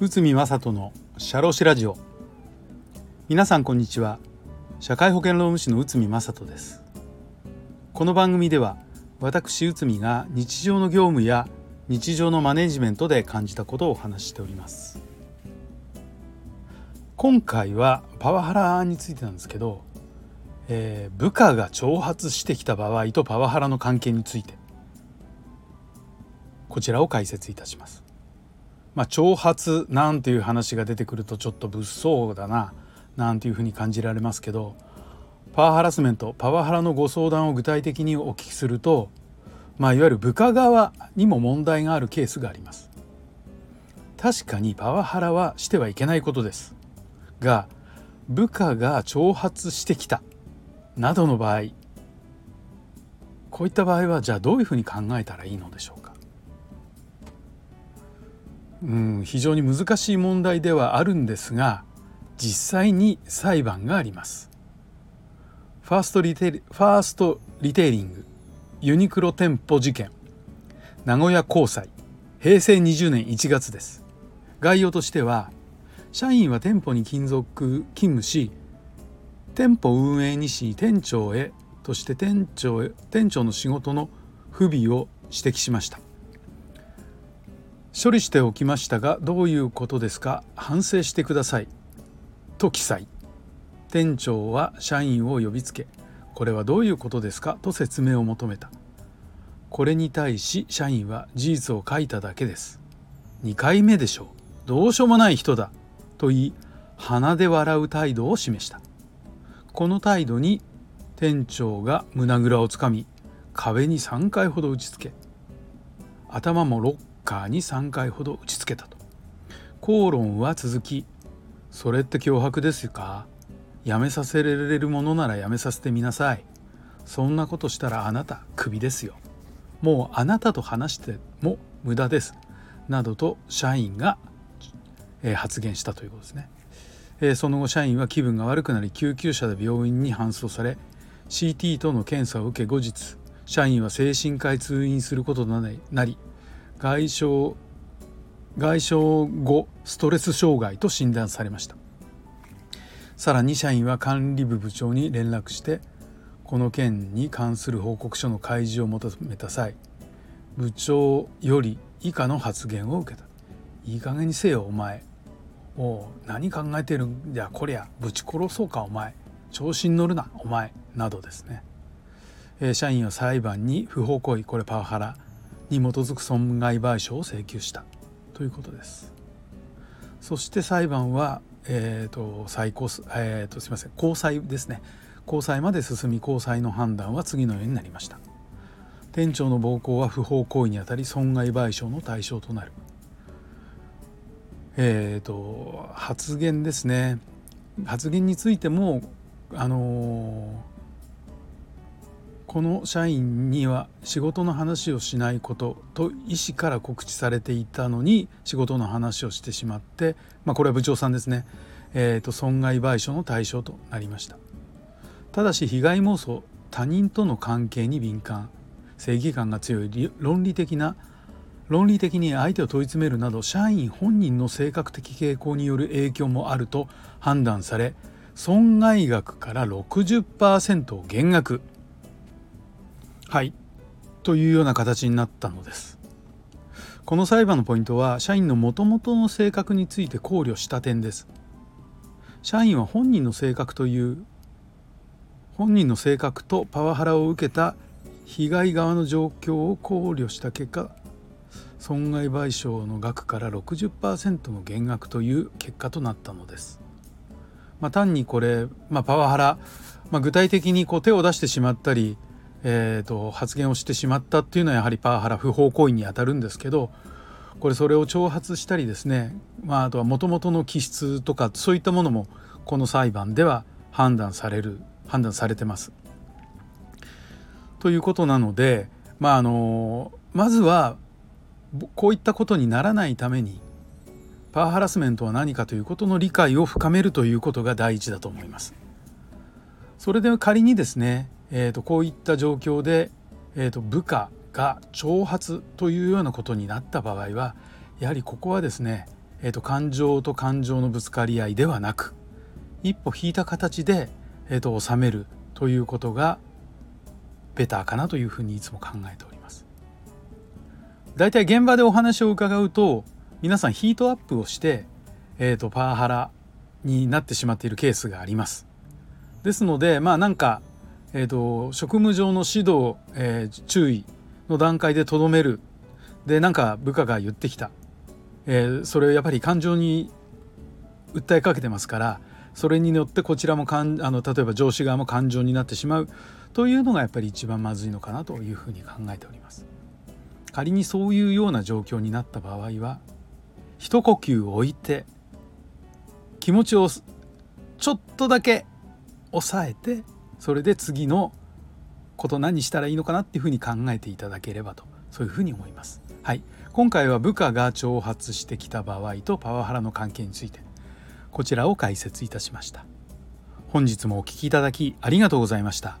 宇見正人の社労士ラジオ。皆さんこんにちは。社会保険労務士の宇見正人です。この番組では私宇見が日常の業務や日常のマネジメントで感じたことをお話ししております。今回はパワハラについてなんですけど、部下が挑発してきた場合とパワハラの関係について、こちらを解説いたします。挑発なんていう話が出てくるとちょっと物騒だななんていうふうに感じられますけど、パワーハラスメント、パワハラのご相談を具体的にお聞きすると、いわゆる部下側にも問題があるケースがあります。確かにパワハラはしてはいけないことですが、部下が挑発してきたなどの場合、こういった場合はじゃあどういうふうに考えたらいいのでしょうか。非常に難しい問題ではあるんですが、実際に裁判があります。ファーストリテイリング、ユニクロ店舗事件、名古屋高裁、平成20年1月です。概要としては、社員は店舗に勤務し、店舗運営にし店長へとして店長の仕事の不備を指摘しました。処理しておきましたが、どういうことですか、反省してくださいと記載。店長は社員を呼びつけ、これはどういうことですかと説明を求めた。これに対し社員は、事実を書いただけです、2回目でしょう、どうしようもない人だと言い、鼻で笑う態度を示した。この態度に店長が胸ぐらをつかみ、壁に3回ほど打ちつけ、頭もロッカーに3回ほど打ちつけたと。口論は続き、それって脅迫ですか、やめさせられるものならやめさせてみなさい、そんなことしたらあなたクビですよ、もうあなたと話しても無駄ですなどと社員が発言したということですね。その後社員は気分が悪くなり、救急車で病院に搬送され、 CT 等の検査を受け、後日社員は精神科へ通院することとなり、外傷後ストレス障害と診断されました。さらに社員は管理部部長に連絡して、この件に関する報告書の開示を求めた際、部長より以下の発言を受けた。いい加減にせよお前、おう何考えてるんだこりゃ、ぶち殺そうかお前、調子に乗るなお前などですね。社員は裁判に不法行為、これパワハラに基づく損害賠償を請求したということです。そして裁判は、高裁ですね、高裁まで進み、高裁の判断は次のようになりました。店長の暴行は不法行為にあたり損害賠償の対象となる。発言ですね、発言についてもこの社員には仕事の話をしないことと医師から告知されていたのに、仕事の話をしてしまって、これは部長さんですね、損害賠償の対象となりました。ただし被害妄想、他人との関係に敏感、正義感が強い、論理的に相手を問い詰めるなど、社員本人の性格的傾向による影響もあると判断され、損害額から 60% を減額、はいというような形になったのです。この裁判のポイントは、社員の元々の性格について考慮した点です。社員は本人の性格とパワハラを受けた被害側の状況を考慮した結果、損害賠償の額から 60% の減額という結果となったのです。単にこれ、パワハラ、具体的に手を出してしまったり、発言をしてしまったっていうのはやはりパワハラ、不法行為に当たるんですけど、それを挑発したりですね、あとは元々の気質とかそういったものもこの裁判では判断されてますということなので、まずはこういったことにならないために、パワーハラスメントは何かということの理解を深めるということが第一だと思います。それで仮にですね、こういった状況で、部下が挑発というようなことになった場合は、やはりここはですね、感情と感情のぶつかり合いではなく、一歩引いた形で、収めるということがベターかなというふうにいつも考えております。だいたい現場でお話を伺うと、皆さんヒートアップをして、パワハラになってしまっているケースがあります。ですので、職務上の指導、注意の段階でとどめる。で、部下が言ってきた、それをやっぱり感情に訴えかけてますから、それによってこちらも例えば上司側も感情になってしまうというのがやっぱり一番まずいのかなというふうに考えております。仮にそういうような状況になった場合は、一呼吸置いて気持ちをちょっとだけ抑えて、それで次のこと何したらいいのかなっていうふうに考えていただければと、そういうふうに思います。はい、今回は部下が挑発してきた場合とパワハラの関係について、こちらを解説いたしました。本日もお聞きいただきありがとうございました。